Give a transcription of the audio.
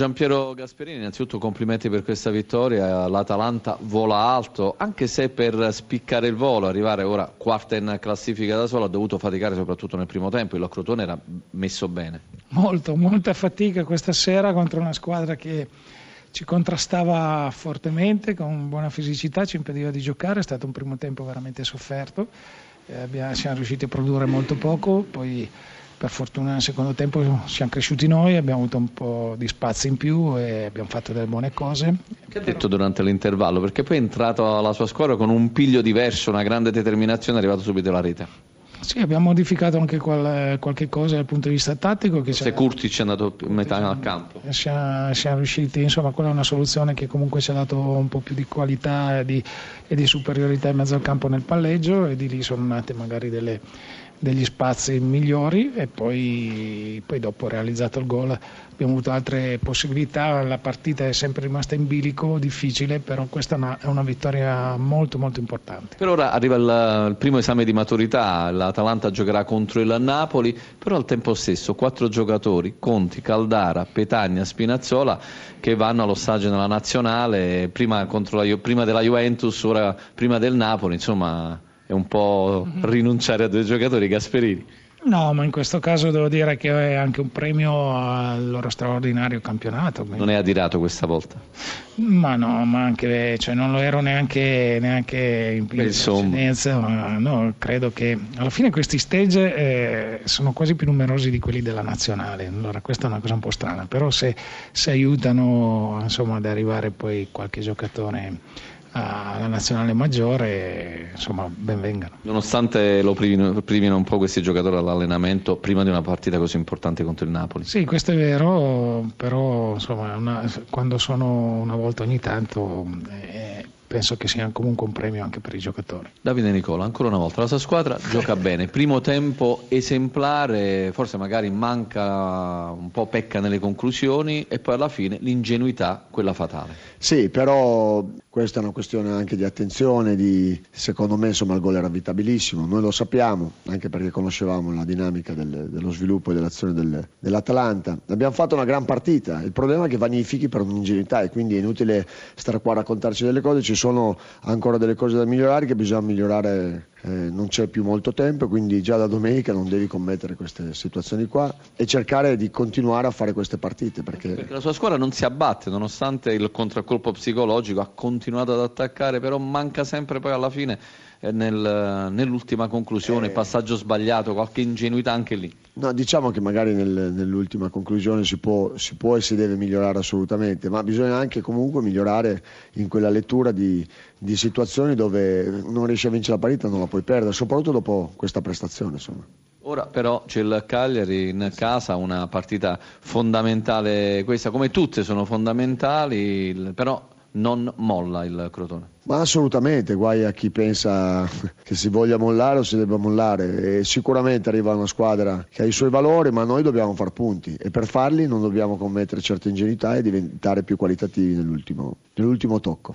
Gian Piero Gasperini, innanzitutto complimenti per questa vittoria. L'Atalanta vola alto, anche se per spiccare il volo, arrivare ora quarta in classifica da sola, ha dovuto faticare soprattutto nel primo tempo. Il Crotone era messo bene. Molta fatica questa sera contro una squadra che ci contrastava fortemente, con buona fisicità, ci impediva di giocare. È stato un primo tempo veramente sofferto, siamo riusciti a produrre molto poco, poi per fortuna nel secondo tempo siamo cresciuti noi, abbiamo avuto un po' di spazio in più e abbiamo fatto delle buone cose. Che ha detto durante l'intervallo? Perché poi è entrato la sua squadra con un piglio diverso, una grande determinazione, è arrivato subito alla rete. Sì, abbiamo modificato anche qualche cosa dal punto di vista tattico. Se Kurtić è andato in metà al campo. Siamo riusciti, insomma, quella è una soluzione che comunque ci ha dato un po' più di qualità e di superiorità in mezzo al campo nel palleggio, e di lì sono nate magari degli spazi migliori, e poi dopo, realizzato il gol, abbiamo avuto altre possibilità. La partita è sempre rimasta in bilico, difficile, però questa è una vittoria molto importante. Per ora arriva il primo esame di maturità, l'Atalanta giocherà contro il Napoli, però al tempo stesso 4 giocatori, Conti, Caldara, Petagna, Spinazzola, che vanno allo stagio nella nazionale, prima della Juventus, ora prima del Napoli, insomma... È un po' rinunciare a 2 giocatori, Gasperini. No, ma in questo caso devo dire che è anche un premio al loro straordinario campionato. Quindi. Non è adirato questa volta? Ma no, ma anche, cioè, non lo ero neanche in precedenza. No, credo che alla fine questi stage sono quasi più numerosi di quelli della nazionale. Allora questa è una cosa un po' strana, però se aiutano, insomma, ad arrivare poi qualche giocatore alla nazionale maggiore, insomma, ben vengano. Nonostante lo privino un po' questi giocatori all'allenamento prima di una partita così importante contro il Napoli. Sì, questo è vero, però insomma, quando sono una volta ogni tanto penso che sia comunque un premio anche per i giocatori. Davide Nicola, ancora una volta la sua squadra gioca bene, primo tempo esemplare, forse magari manca un po', pecca nelle conclusioni, e poi alla fine l'ingenuità, quella fatale. Sì, però questa è una questione anche di attenzione, secondo me, insomma, il gol era evitabilissimo, noi lo sappiamo, anche perché conoscevamo la dinamica dello sviluppo e dell'azione dell'Atalanta. Abbiamo fatto una gran partita, il problema è che vanifichi per un'ingenuità, e quindi è inutile stare qua a raccontarci delle cose. Ci sono ancora delle cose da migliorare, che bisogna migliorare, non c'è più molto tempo, quindi già da domenica non devi commettere queste situazioni qua e cercare di continuare a fare queste partite, perché la sua squadra non si abbatte, nonostante il contraccolpo psicologico ha continuato ad attaccare, però manca sempre poi alla fine nell'ultima conclusione, passaggio sbagliato, qualche ingenuità anche lì. No, diciamo che magari nell'ultima conclusione si può e si deve migliorare assolutamente, ma bisogna anche comunque migliorare in quella lettura di situazioni dove non riesci a vincere la partita, non la puoi perdere, soprattutto dopo questa prestazione, insomma. Ora però c'è il Cagliari in casa, una partita fondamentale questa, come tutte sono fondamentali, però non molla il Crotone. Ma assolutamente, guai a chi pensa che si voglia mollare o si debba mollare. E sicuramente arriva una squadra che ha i suoi valori, ma noi dobbiamo far punti, e per farli non dobbiamo commettere certe ingenuità e diventare più qualitativi nell'ultimo tocco.